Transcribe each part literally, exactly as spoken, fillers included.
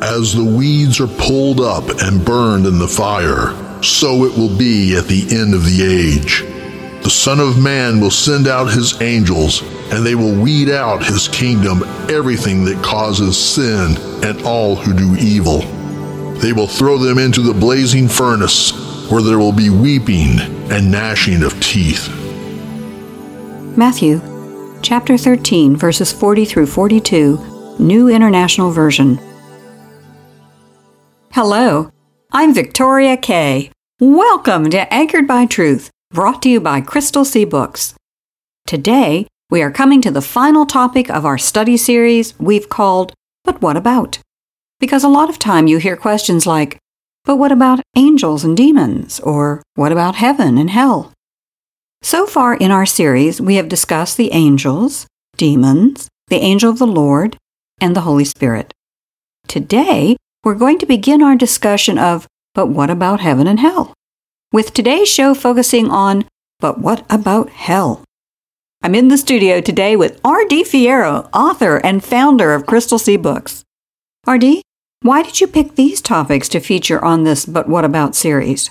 As the weeds are pulled up and burned in the fire, so it will be at the end of the age. The Son of Man will send out his angels, and they will weed out his kingdom, everything that causes sin and all who do evil. They will throw them into the blazing furnace, where there will be weeping and gnashing of teeth. Matthew, chapter thirteen, verses forty through forty-two, New International Version. Hello, I'm Victoria Kay. Welcome to Anchored by Truth, brought to you by Crystal Sea Books. Today, we are coming to the final topic of our study series we've called, But What About? Because a lot of time you hear questions like, but what about angels and demons? Or what about heaven and hell? So far in our series, we have discussed the angels, demons, the angel of the Lord, and the Holy Spirit. Today, we're going to begin our discussion of, but what about heaven and hell? With today's show focusing on, but what about hell? I'm in the studio today with R D Fierro, author and founder of Crystal Sea Books. R D, why did you pick these topics to feature on this But What About series?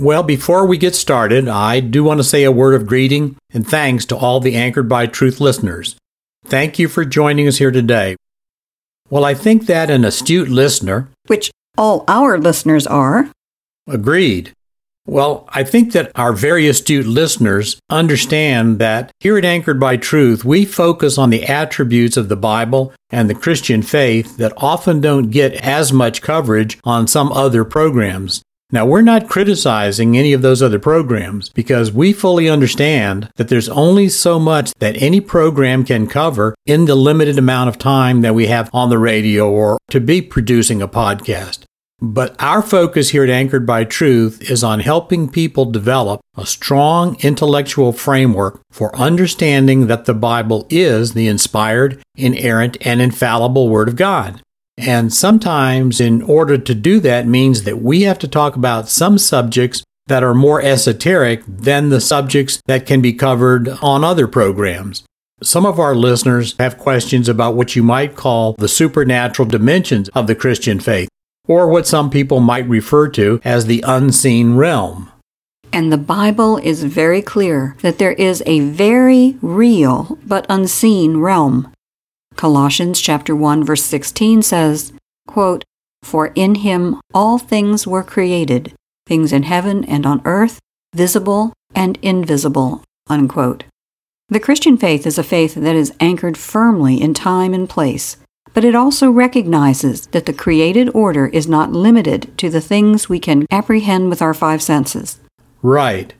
Well, before we get started, I do want to say a word of greeting and thanks to all the Anchored by Truth listeners. Thank you for joining us here today. Well, I think that an astute listener, which all our listeners are, agreed. Well, I think that our very astute listeners understand that here at Anchored by Truth, we focus on the attributes of the Bible and the Christian faith that often don't get as much coverage on some other programs. Now, we're not criticizing any of those other programs because we fully understand that there's only so much that any program can cover in the limited amount of time that we have on the radio or to be producing a podcast. But our focus here at Anchored by Truth is on helping people develop a strong intellectual framework for understanding that the Bible is the inspired, inerrant, and infallible Word of God. And sometimes in order to do that means that we have to talk about some subjects that are more esoteric than the subjects that can be covered on other programs. Some of our listeners have questions about what you might call the supernatural dimensions of the Christian faith, or what some people might refer to as the unseen realm. And the Bible is very clear that there is a very real but unseen realm. Colossians chapter one, verse sixteen says, quote, "For in him all things were created, things in heaven and on earth, visible and invisible," unquote. The Christian faith is a faith that is anchored firmly in time and place, but it also recognizes that the created order is not limited to the things we can apprehend with our five senses. Right.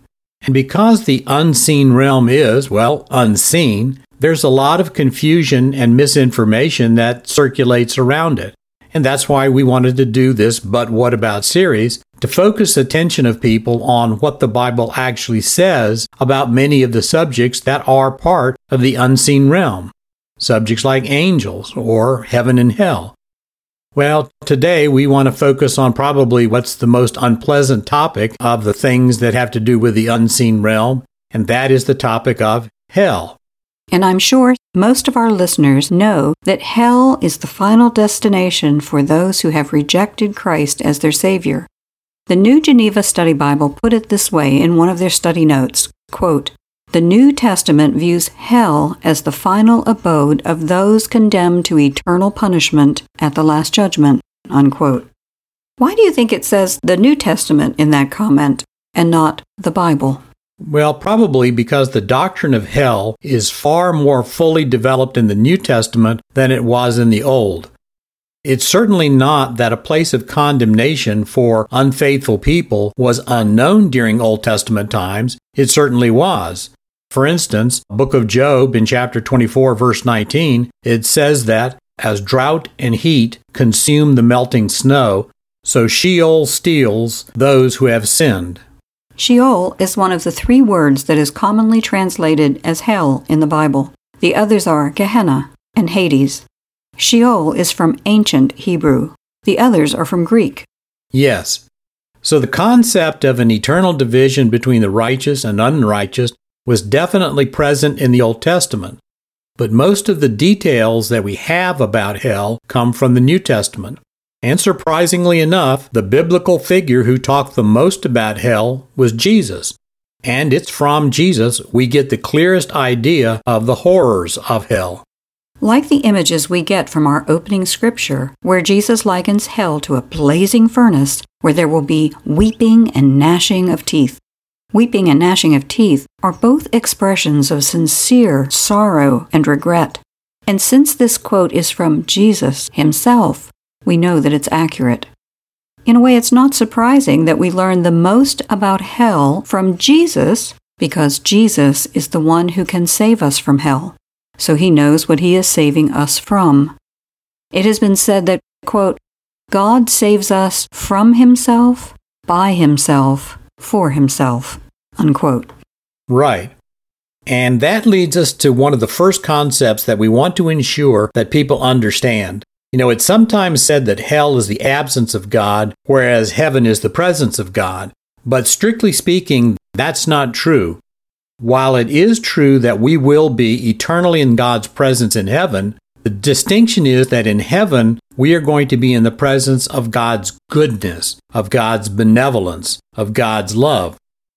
And because the unseen realm is, well, unseen, there's a lot of confusion and misinformation that circulates around it. And that's why we wanted to do this But What About series, to focus attention of people on what the Bible actually says about many of the subjects that are part of the unseen realm. Subjects like angels or heaven and hell. Well, today we want to focus on probably what's the most unpleasant topic of the things that have to do with the unseen realm, and that is the topic of hell. And I'm sure most of our listeners know that hell is the final destination for those who have rejected Christ as their Savior. The New Geneva Study Bible put it this way in one of their study notes, quote, "The New Testament views hell as the final abode of those condemned to eternal punishment at the last judgment," unquote. Why do you think it says the New Testament in that comment and not the Bible? Well, probably because the doctrine of hell is far more fully developed in the New Testament than it was in the Old. It's certainly not that a place of condemnation for unfaithful people was unknown during Old Testament times. It certainly was. For instance, Book of Job in chapter twenty-four, verse nineteen, it says that as drought and heat consume the melting snow, so Sheol steals those who have sinned. Sheol is one of the three words that is commonly translated as hell in the Bible. The others are Gehenna and Hades. Sheol is from ancient Hebrew. The others are from Greek. Yes. So the concept of an eternal division between the righteous and unrighteous was definitely present in the Old Testament. But most of the details that we have about hell come from the New Testament. And surprisingly enough, the biblical figure who talked the most about hell was Jesus. And it's from Jesus we get the clearest idea of the horrors of hell. Like the images we get from our opening scripture, where Jesus likens hell to a blazing furnace where there will be weeping and gnashing of teeth. Weeping and gnashing of teeth are both expressions of sincere sorrow and regret. And since this quote is from Jesus himself, we know that it's accurate. In a way, it's not surprising that we learn the most about hell from Jesus, because Jesus is the one who can save us from hell. So he knows what he is saving us from. It has been said that, quote, God saves us from himself, by himself, for himself, unquote. Right. And that leads us to one of the first concepts that we want to ensure that people understand. You know, it's sometimes said that hell is the absence of God, whereas heaven is the presence of God. But strictly speaking, that's not true. While it is true that we will be eternally in God's presence in heaven, the distinction is that in heaven, we are going to be in the presence of God's goodness, of God's benevolence, of God's love.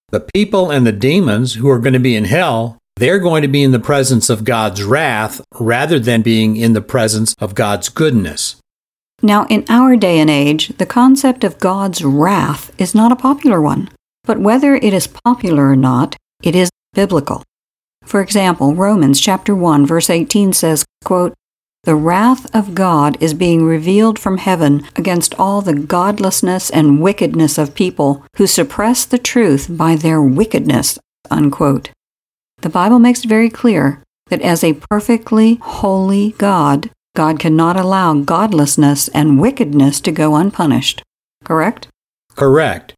The people and the demons who are going to be in hell, they're going to be in the presence of God's wrath rather than being in the presence of God's goodness. Now, in our day and age, the concept of God's wrath is not a popular one. But whether it is popular or not, it is biblical. For example, Romans chapter one, verse eighteen says, quote, the wrath of God is being revealed from heaven against all the godlessness and wickedness of people who suppress the truth by their wickedness, unquote. The Bible makes it very clear that as a perfectly holy God, God cannot allow godlessness and wickedness to go unpunished. Correct? Correct.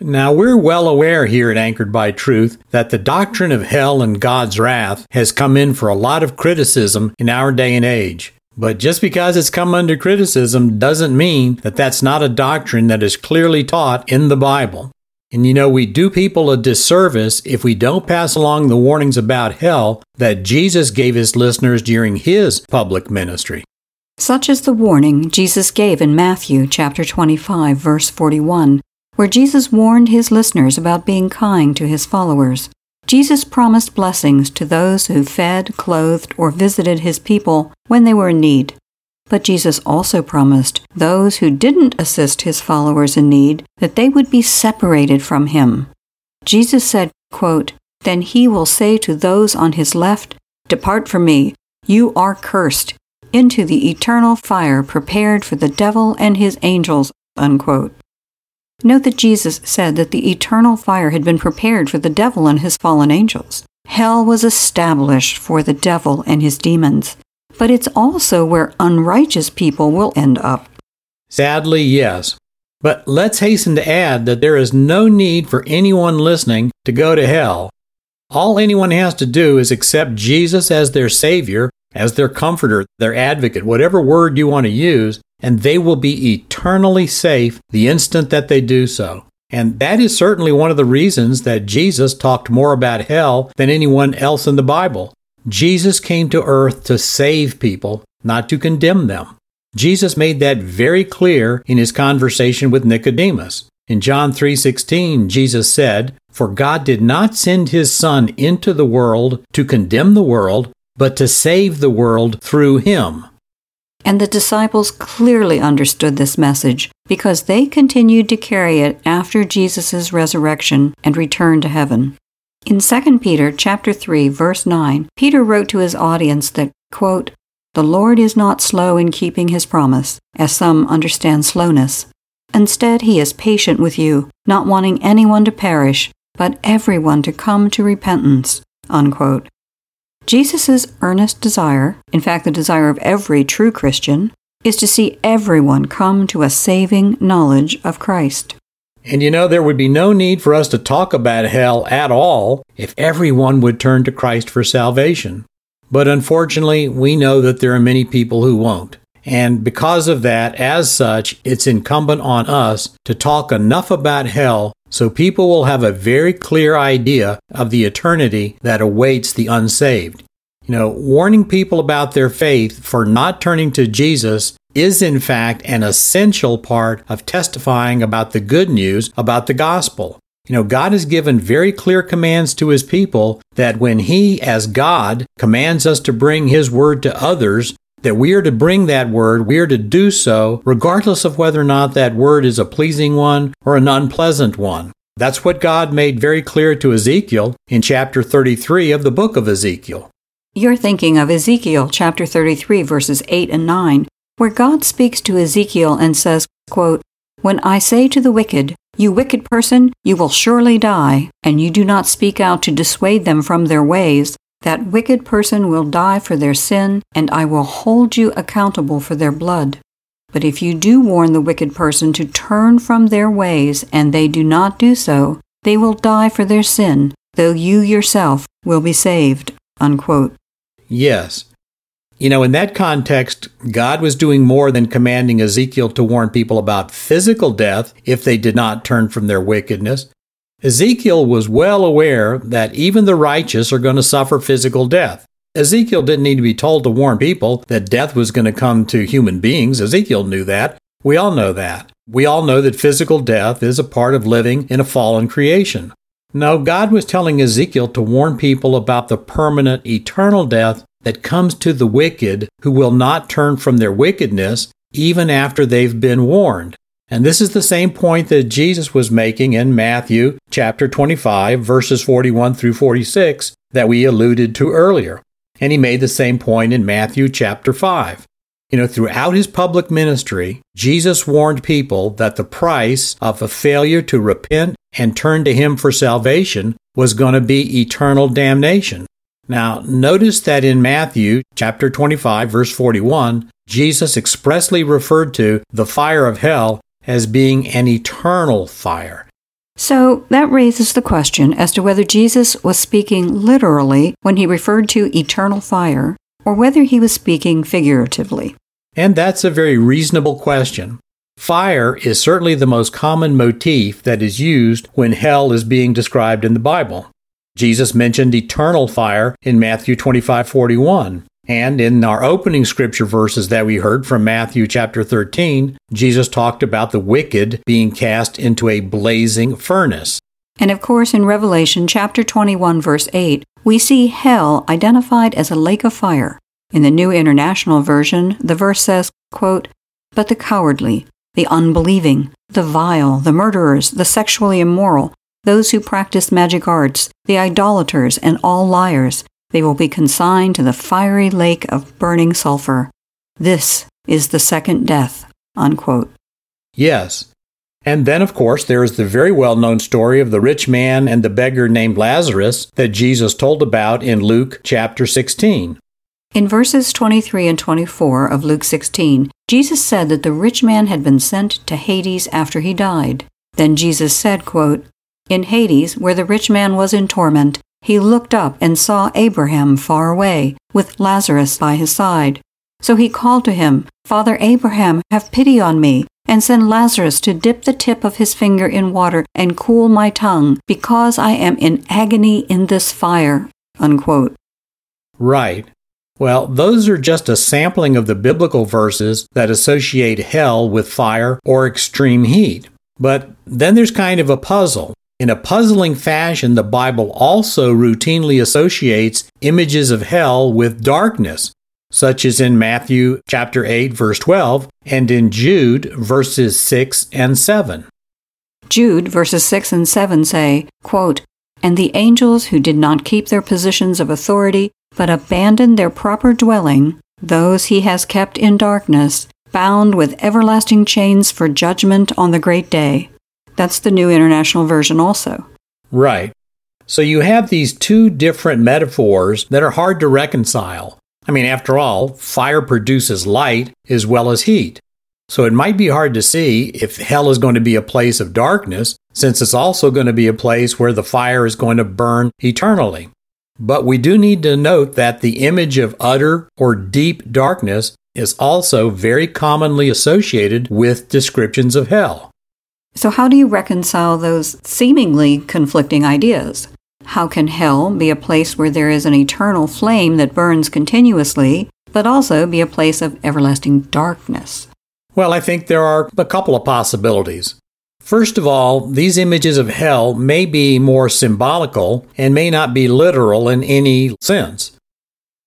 Now, we're well aware here at Anchored by Truth that the doctrine of hell and God's wrath has come in for a lot of criticism in our day and age. But just because it's come under criticism doesn't mean that that's not a doctrine that is clearly taught in the Bible. And you know, we do people a disservice if we don't pass along the warnings about hell that Jesus gave his listeners during his public ministry. Such is the warning Jesus gave in Matthew chapter twenty-five, verse forty-one, where Jesus warned his listeners about being kind to his followers. Jesus promised blessings to those who fed, clothed, or visited his people when they were in need. But Jesus also promised those who didn't assist his followers in need that they would be separated from him. Jesus said, quote, then he will say to those on his left, depart from me, you are cursed, into the eternal fire prepared for the devil and his angels, unquote. Note that Jesus said that the eternal fire had been prepared for the devil and his fallen angels. Hell was established for the devil and his demons. But it's also where unrighteous people will end up. Sadly, yes. But let's hasten to add that there is no need for anyone listening to go to hell. All anyone has to do is accept Jesus as their Savior, as their comforter, their advocate, whatever word you want to use, and they will be eternally safe the instant that they do so. And that is certainly one of the reasons that Jesus talked more about hell than anyone else in the Bible. Jesus came to earth to save people, not to condemn them. Jesus made that very clear in his conversation with Nicodemus. In John three sixteen, Jesus said, for God did not send his Son into the world to condemn the world, but to save the world through him. And the disciples clearly understood this message because they continued to carry it after Jesus' resurrection and return to heaven. In Second Peter chapter three, verse nine, Peter wrote to his audience that, quote, the Lord is not slow in keeping his promise, as some understand slowness. Instead, he is patient with you, not wanting anyone to perish, but everyone to come to repentance. unquote. Jesus' earnest desire, in fact the desire of every true Christian, is to see everyone come to a saving knowledge of Christ. And you know, there would be no need for us to talk about hell at all if everyone would turn to Christ for salvation. But unfortunately, we know that there are many people who won't. And because of that, as such, it's incumbent on us to talk enough about hell so people will have a very clear idea of the eternity that awaits the unsaved. You know, warning people about their faith for not turning to Jesus is in fact an essential part of testifying about the good news about the gospel. You know, God has given very clear commands to His people that when He, as God, commands us to bring His word to others, that we are to bring that word, we are to do so, regardless of whether or not that word is a pleasing one or an unpleasant one. That's what God made very clear to Ezekiel in chapter thirty-three of the book of Ezekiel. You're thinking of Ezekiel chapter thirty-three, verses eight and nine, where God speaks to Ezekiel and says, quote, "When I say to the wicked, 'You wicked person, you will surely die,' and you do not speak out to dissuade them from their ways, that wicked person will die for their sin, and I will hold you accountable for their blood. But if you do warn the wicked person to turn from their ways, and they do not do so, they will die for their sin, though you yourself will be saved," unquote. Yes. You know, in that context, God was doing more than commanding Ezekiel to warn people about physical death if they did not turn from their wickedness. Ezekiel was well aware that even the righteous are going to suffer physical death. Ezekiel didn't need to be told to warn people that death was going to come to human beings. Ezekiel knew that. We all know that. We all know that physical death is a part of living in a fallen creation. No, God was telling Ezekiel to warn people about the permanent, eternal death that comes to the wicked who will not turn from their wickedness even after they've been warned. And this is the same point that Jesus was making in Matthew chapter twenty-five, verses forty-one through forty-six that we alluded to earlier. And he made the same point in Matthew chapter five. You know, throughout his public ministry, Jesus warned people that the price of a failure to repent and turn to him for salvation was going to be eternal damnation. Now, notice that in Matthew chapter twenty-five, verse forty-one, Jesus expressly referred to the fire of hell as being an eternal fire. So that raises the question as to whether Jesus was speaking literally when he referred to eternal fire, or whether he was speaking figuratively. And that's a very reasonable question. Fire is certainly the most common motif that is used when hell is being described in the Bible. Jesus mentioned eternal fire in Matthew twenty-five forty-one. And in our opening scripture verses that we heard from Matthew chapter thirteen, Jesus talked about the wicked being cast into a blazing furnace. And of course, in Revelation chapter twenty-one, verse eight, we see hell identified as a lake of fire. In the New International Version, the verse says, quote, "But the cowardly, the unbelieving, the vile, the murderers, the sexually immoral, those who practice magic arts, the idolaters, and all liars, they will be consigned to the fiery lake of burning sulfur. This is the second death," unquote. Yes. And then, of course, there is the very well-known story of the rich man and the beggar named Lazarus that Jesus told about in Luke chapter sixteen. In verses twenty-three and twenty-four of Luke sixteen, Jesus said that the rich man had been sent to Hades after he died. Then Jesus said, quote, "In Hades, where the rich man was in torment, he looked up and saw Abraham far away, with Lazarus by his side. So he called to him, 'Father Abraham, have pity on me, and send Lazarus to dip the tip of his finger in water and cool my tongue, because I am in agony in this fire,'" unquote. Right. Well, those are just a sampling of the biblical verses that associate hell with fire or extreme heat. But then there's kind of a puzzle. In a puzzling fashion, the Bible also routinely associates images of hell with darkness, such as in Matthew chapter eight, verse twelve, and in Jude, verses six and seven. Jude, verses six and seven say, quote, "And the angels who did not keep their positions of authority, but abandoned their proper dwelling, those he has kept in darkness, bound with everlasting chains for judgment on the great day." That's the New International Version also. Right. So you have these two different metaphors that are hard to reconcile. I mean, after all, fire produces light as well as heat. So it might be hard to see if hell is going to be a place of darkness, since it's also going to be a place where the fire is going to burn eternally. But we do need to note that the image of utter or deep darkness is also very commonly associated with descriptions of hell. So how do you reconcile those seemingly conflicting ideas? How can hell be a place where there is an eternal flame that burns continuously, but also be a place of everlasting darkness? Well, I think there are a couple of possibilities. First of all, these images of hell may be more symbolical and may not be literal in any sense.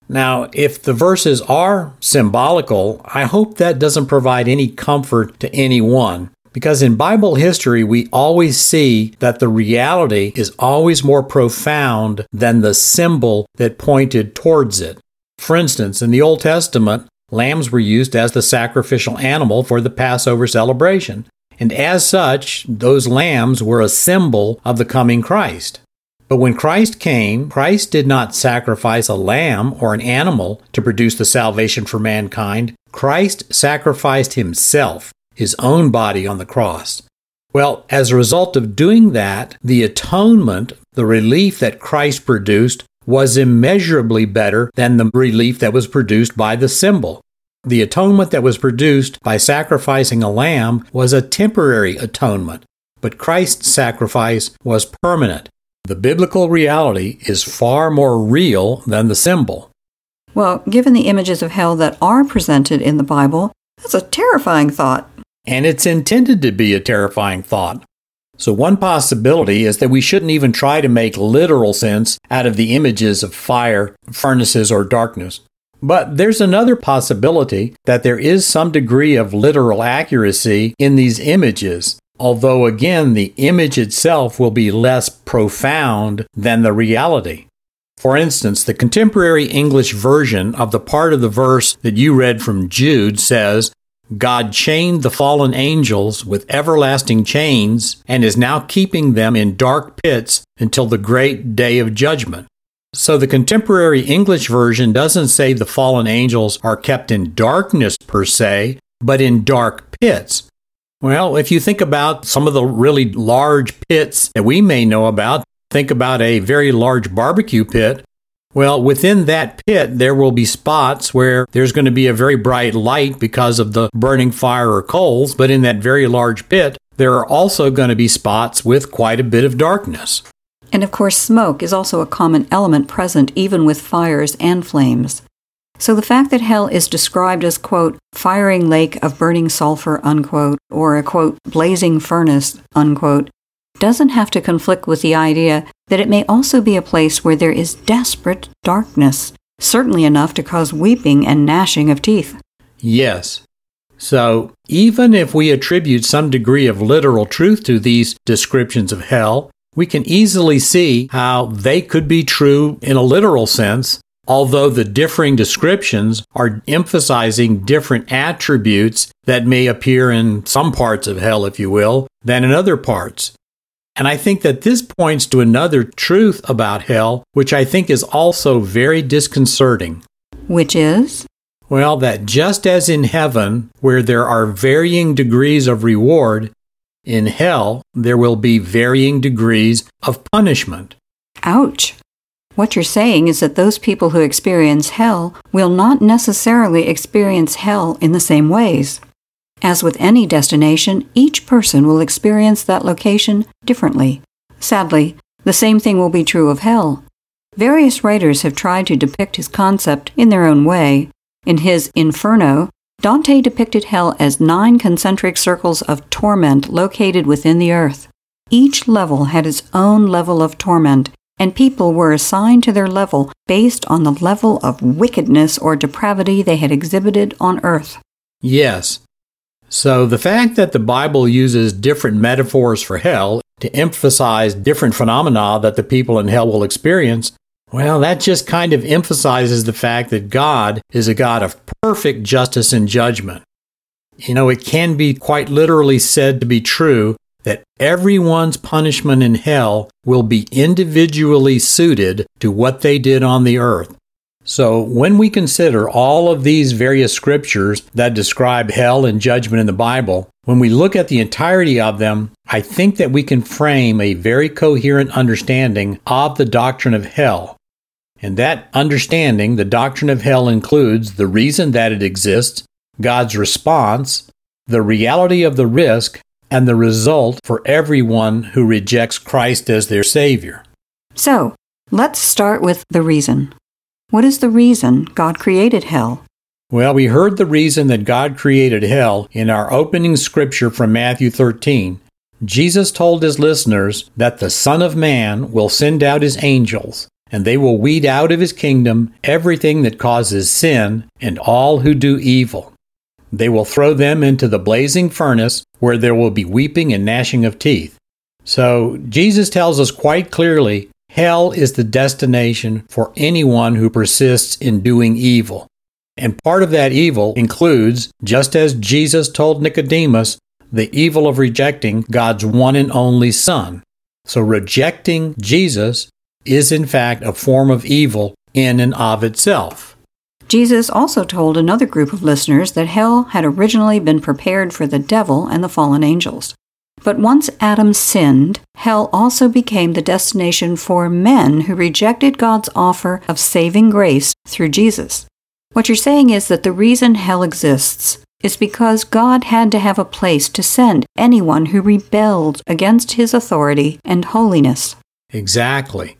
Now, if the verses are symbolical, I hope that doesn't provide any comfort to anyone, because in Bible history, we always see that the reality is always more profound than the symbol that pointed towards it. For instance, in the Old Testament, lambs were used as the sacrificial animal for the Passover celebration. And as such, those lambs were a symbol of the coming Christ. But when Christ came, Christ did not sacrifice a lamb or an animal to produce the salvation for mankind. Christ sacrificed himself, his own body on the cross. Well, as a result of doing that, the atonement, the relief that Christ produced, was immeasurably better than the relief that was produced by the symbol. The atonement that was produced by sacrificing a lamb was a temporary atonement, but Christ's sacrifice was permanent. The biblical reality is far more real than the symbol. Well, given the images of hell that are presented in the Bible, that's a terrifying thought. And it's intended to be a terrifying thought. So one possibility is that we shouldn't even try to make literal sense out of the images of fire, furnaces, or darkness. But there's another possibility that there is some degree of literal accuracy in these images, although again, the image itself will be less profound than the reality. For instance, the contemporary English version of the part of the verse that you read from Jude says, "God chained the fallen angels with everlasting chains and is now keeping them in dark pits until the great day of judgment." So the contemporary English version doesn't say the fallen angels are kept in darkness per se, but in dark pits. Well, if you think about some of the really large pits that we may know about, think about a very large barbecue pit. Well, within that pit, there will be spots where there's going to be a very bright light because of the burning fire or coals, but in that very large pit, there are also going to be spots with quite a bit of darkness. And of course, smoke is also a common element present even with fires and flames. So the fact that hell is described as, quote, firing lake of burning sulfur, unquote, or a, quote, blazing furnace, unquote, doesn't have to conflict with the idea that it may also be a place where there is desperate darkness, certainly enough to cause weeping and gnashing of teeth. Yes. So even if we attribute some degree of literal truth to these descriptions of hell, we can easily see how they could be true in a literal sense, although the differing descriptions are emphasizing different attributes that may appear in some parts of hell, if you will, than in other parts. And I think that this points to another truth about hell, which I think is also very disconcerting. Which is? Well, that just as in heaven, where there are varying degrees of reward, in hell, there will be varying degrees of punishment. Ouch! What you're saying is that those people who experience hell will not necessarily experience hell in the same ways. As with any destination, each person will experience that location differently. Sadly, the same thing will be true of hell. Various writers have tried to depict his concept in their own way. In his Inferno, Dante depicted hell as nine concentric circles of torment located within the earth. Each level had its own level of torment, and people were assigned to their level based on the level of wickedness or depravity they had exhibited on earth. Yes. So the fact that the Bible uses different metaphors for hell to emphasize different phenomena that the people in hell will experience, well, that just kind of emphasizes the fact that God is a God of perfect justice and judgment. You know, it can be quite literally said to be true that everyone's punishment in hell will be individually suited to what they did on the earth. So when we consider all of these various scriptures that describe hell and judgment in the Bible, when we look at the entirety of them, I think that we can frame a very coherent understanding of the doctrine of hell. And that understanding, the doctrine of hell, includes the reason that it exists, God's response, the reality of the risk, and the result for everyone who rejects Christ as their Savior. So, let's start with the reason. What is the reason God created hell? Well, we heard the reason that God created hell in our opening scripture from Matthew thirteen. Jesus told his listeners that the Son of Man will send out his angels, and they will weed out of his kingdom everything that causes sin and all who do evil. They will throw them into the blazing furnace, where there will be weeping and gnashing of teeth. So, Jesus tells us quite clearly, hell is the destination for anyone who persists in doing evil. And part of that evil includes, just as Jesus told Nicodemus, the evil of rejecting God's one and only Son. So rejecting Jesus is in fact a form of evil in and of itself. Jesus also told another group of listeners that hell had originally been prepared for the devil and the fallen angels. But once Adam sinned, hell also became the destination for men who rejected God's offer of saving grace through Jesus. What you're saying is that the reason hell exists is because God had to have a place to send anyone who rebelled against his authority and holiness. Exactly.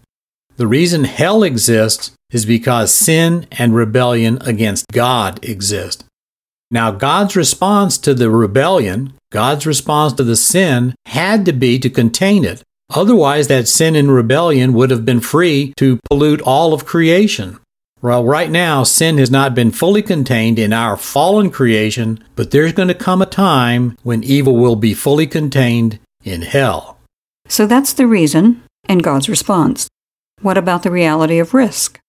The reason hell exists is because sin and rebellion against God exist. Now, God's response to the rebellion, God's response to the sin, had to be to contain it. Otherwise, that sin and rebellion would have been free to pollute all of creation. Well, right now, sin has not been fully contained in our fallen creation, but there's going to come a time when evil will be fully contained in hell. So that's the reason and God's response. What about the reality of risk?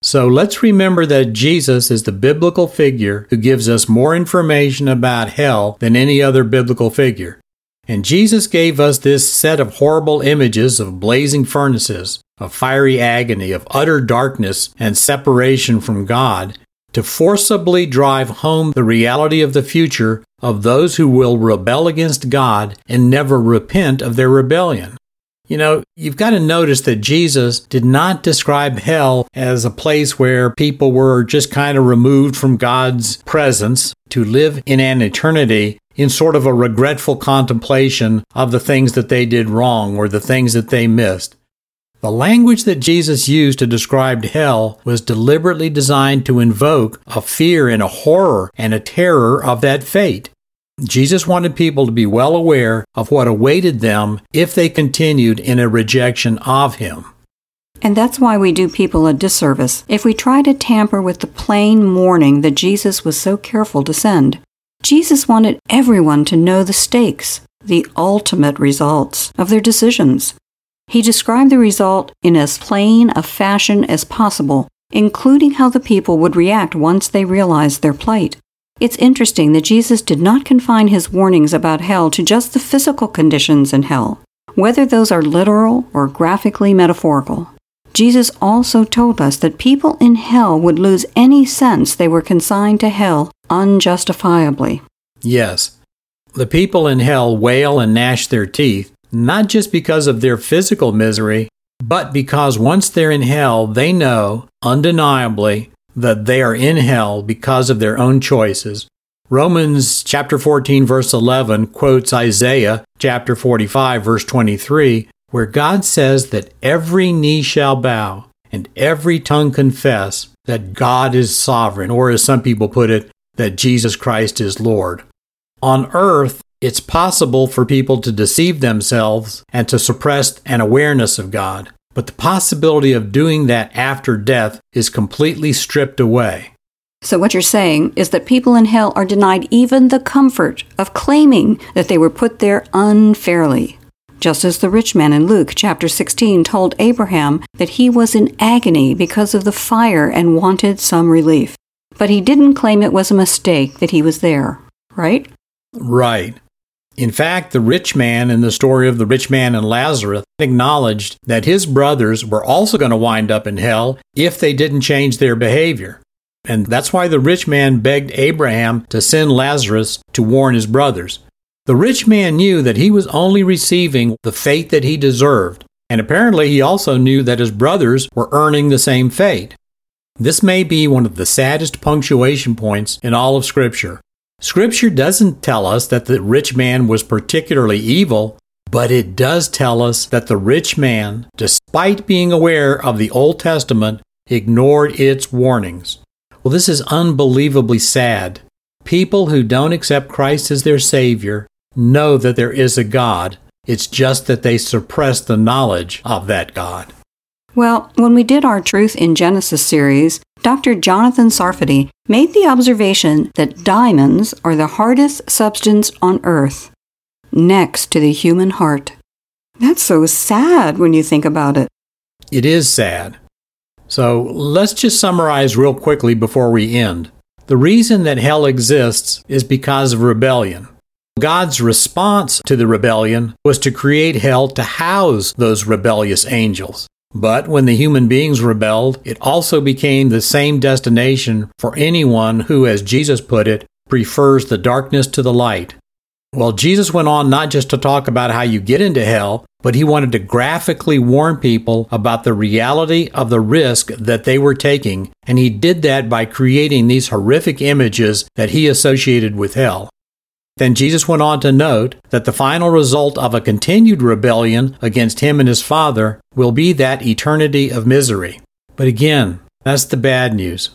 So let's remember that Jesus is the biblical figure who gives us more information about hell than any other biblical figure. And Jesus gave us this set of horrible images of blazing furnaces, of fiery agony, of utter darkness and separation from God, to forcibly drive home the reality of the future of those who will rebel against God and never repent of their rebellion. You know, you've got to notice that Jesus did not describe hell as a place where people were just kind of removed from God's presence to live in an eternity in sort of a regretful contemplation of the things that they did wrong or the things that they missed. The language that Jesus used to describe hell was deliberately designed to invoke a fear and a horror and a terror of that fate. Jesus wanted people to be well aware of what awaited them if they continued in a rejection of him. And that's why we do people a disservice if we try to tamper with the plain warning that Jesus was so careful to send. Jesus wanted everyone to know the stakes, the ultimate results of their decisions. He described the result in as plain a fashion as possible, including how the people would react once they realized their plight. It's interesting that Jesus did not confine his warnings about hell to just the physical conditions in hell, whether those are literal or graphically metaphorical. Jesus also told us that people in hell would lose any sense they were consigned to hell unjustifiably. Yes. The people in hell wail and gnash their teeth, not just because of their physical misery, but because once they're in hell, they know, undeniably, that they are in hell because of their own choices. Romans chapter fourteen, verse eleven quotes Isaiah chapter forty-five, verse twenty-three, where God says that every knee shall bow and every tongue confess that God is sovereign, or as some people put it, that Jesus Christ is Lord. On earth, it's possible for people to deceive themselves and to suppress an awareness of God. But the possibility of doing that after death is completely stripped away. So what you're saying is that people in hell are denied even the comfort of claiming that they were put there unfairly. Just as the rich man in Luke chapter sixteen told Abraham that he was in agony because of the fire and wanted some relief. But he didn't claim it was a mistake that he was there, right? Right. In fact, the rich man in the story of the rich man and Lazarus acknowledged that his brothers were also going to wind up in hell if they didn't change their behavior. And that's why the rich man begged Abraham to send Lazarus to warn his brothers. The rich man knew that he was only receiving the fate that he deserved, and apparently he also knew that his brothers were earning the same fate. This may be one of the saddest punctuation points in all of Scripture. Scripture doesn't tell us that the rich man was particularly evil, but it does tell us that the rich man, despite being aware of the Old Testament, ignored its warnings. Well, this is unbelievably sad. People who don't accept Christ as their Savior know that there is a God. It's just that they suppress the knowledge of that God. Well, when we did our Truth in Genesis series, Doctor Jonathan Sarfati made the observation that diamonds are the hardest substance on earth, next to the human heart. That's so sad when you think about it. It is sad. So let's just summarize real quickly before we end. The reason that hell exists is because of rebellion. God's response to the rebellion was to create hell to house those rebellious angels. But when the human beings rebelled, it also became the same destination for anyone who, as Jesus put it, prefers the darkness to the light. Well, Jesus went on not just to talk about how you get into hell, but he wanted to graphically warn people about the reality of the risk that they were taking, and he did that by creating these horrific images that he associated with hell. Then Jesus went on to note that the final result of a continued rebellion against him and his Father will be that eternity of misery. But again, that's the bad news.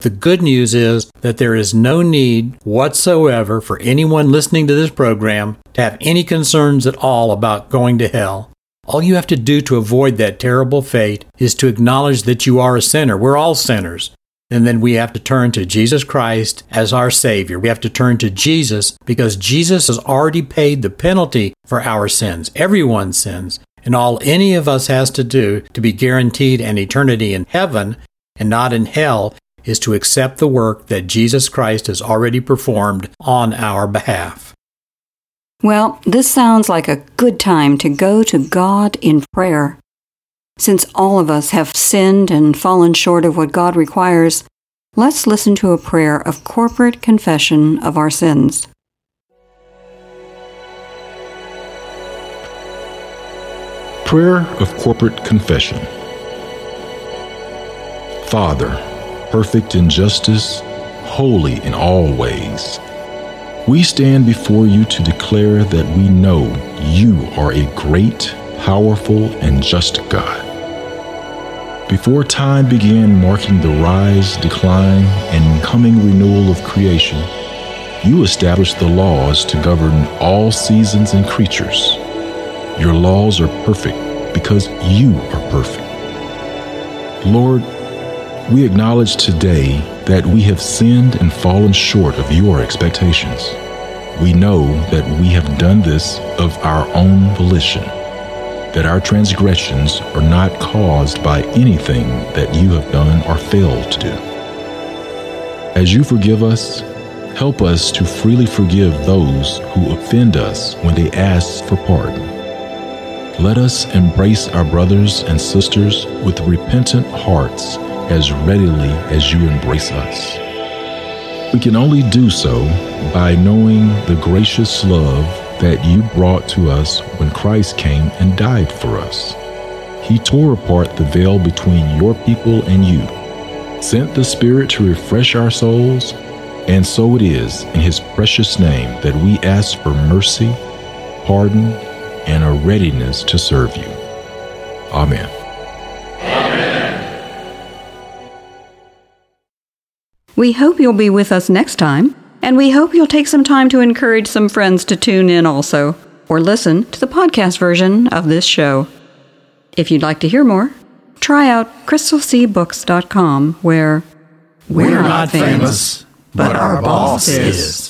The good news is that there is no need whatsoever for anyone listening to this program to have any concerns at all about going to hell. All you have to do to avoid that terrible fate is to acknowledge that you are a sinner. We're all sinners. And then we have to turn to Jesus Christ as our Savior. We have to turn to Jesus because Jesus has already paid the penalty for our sins, everyone's sins. And all any of us has to do to be guaranteed an eternity in heaven and not in hell is to accept the work that Jesus Christ has already performed on our behalf. Well, this sounds like a good time to go to God in prayer. Since all of us have sinned and fallen short of what God requires, let's listen to a prayer of corporate confession of our sins. Prayer of Corporate Confession. Father, perfect in justice, holy in all ways, we stand before you to declare that we know you are a great, powerful, and just God. Before time began marking the rise, decline, and coming renewal of creation, you established the laws to govern all seasons and creatures. Your laws are perfect because you are perfect. Lord, we acknowledge today that we have sinned and fallen short of your expectations. We know that we have done this of our own volition, that our transgressions are not caused by anything that you have done or failed to do. As you forgive us, help us to freely forgive those who offend us when they ask for pardon. Let us embrace our brothers and sisters with repentant hearts as readily as you embrace us. We can only do so by knowing the gracious love that you brought to us when Christ came and died for us. He tore apart the veil between your people and you, sent the Spirit to refresh our souls, and so it is in his precious name that we ask for mercy, pardon, and a readiness to serve you. Amen. We hope you'll be with us next time, and we hope you'll take some time to encourage some friends to tune in also, or listen to the podcast version of this show. If you'd like to hear more, try out crystal sea books dot com, where we're, we're not famous, but our boss is.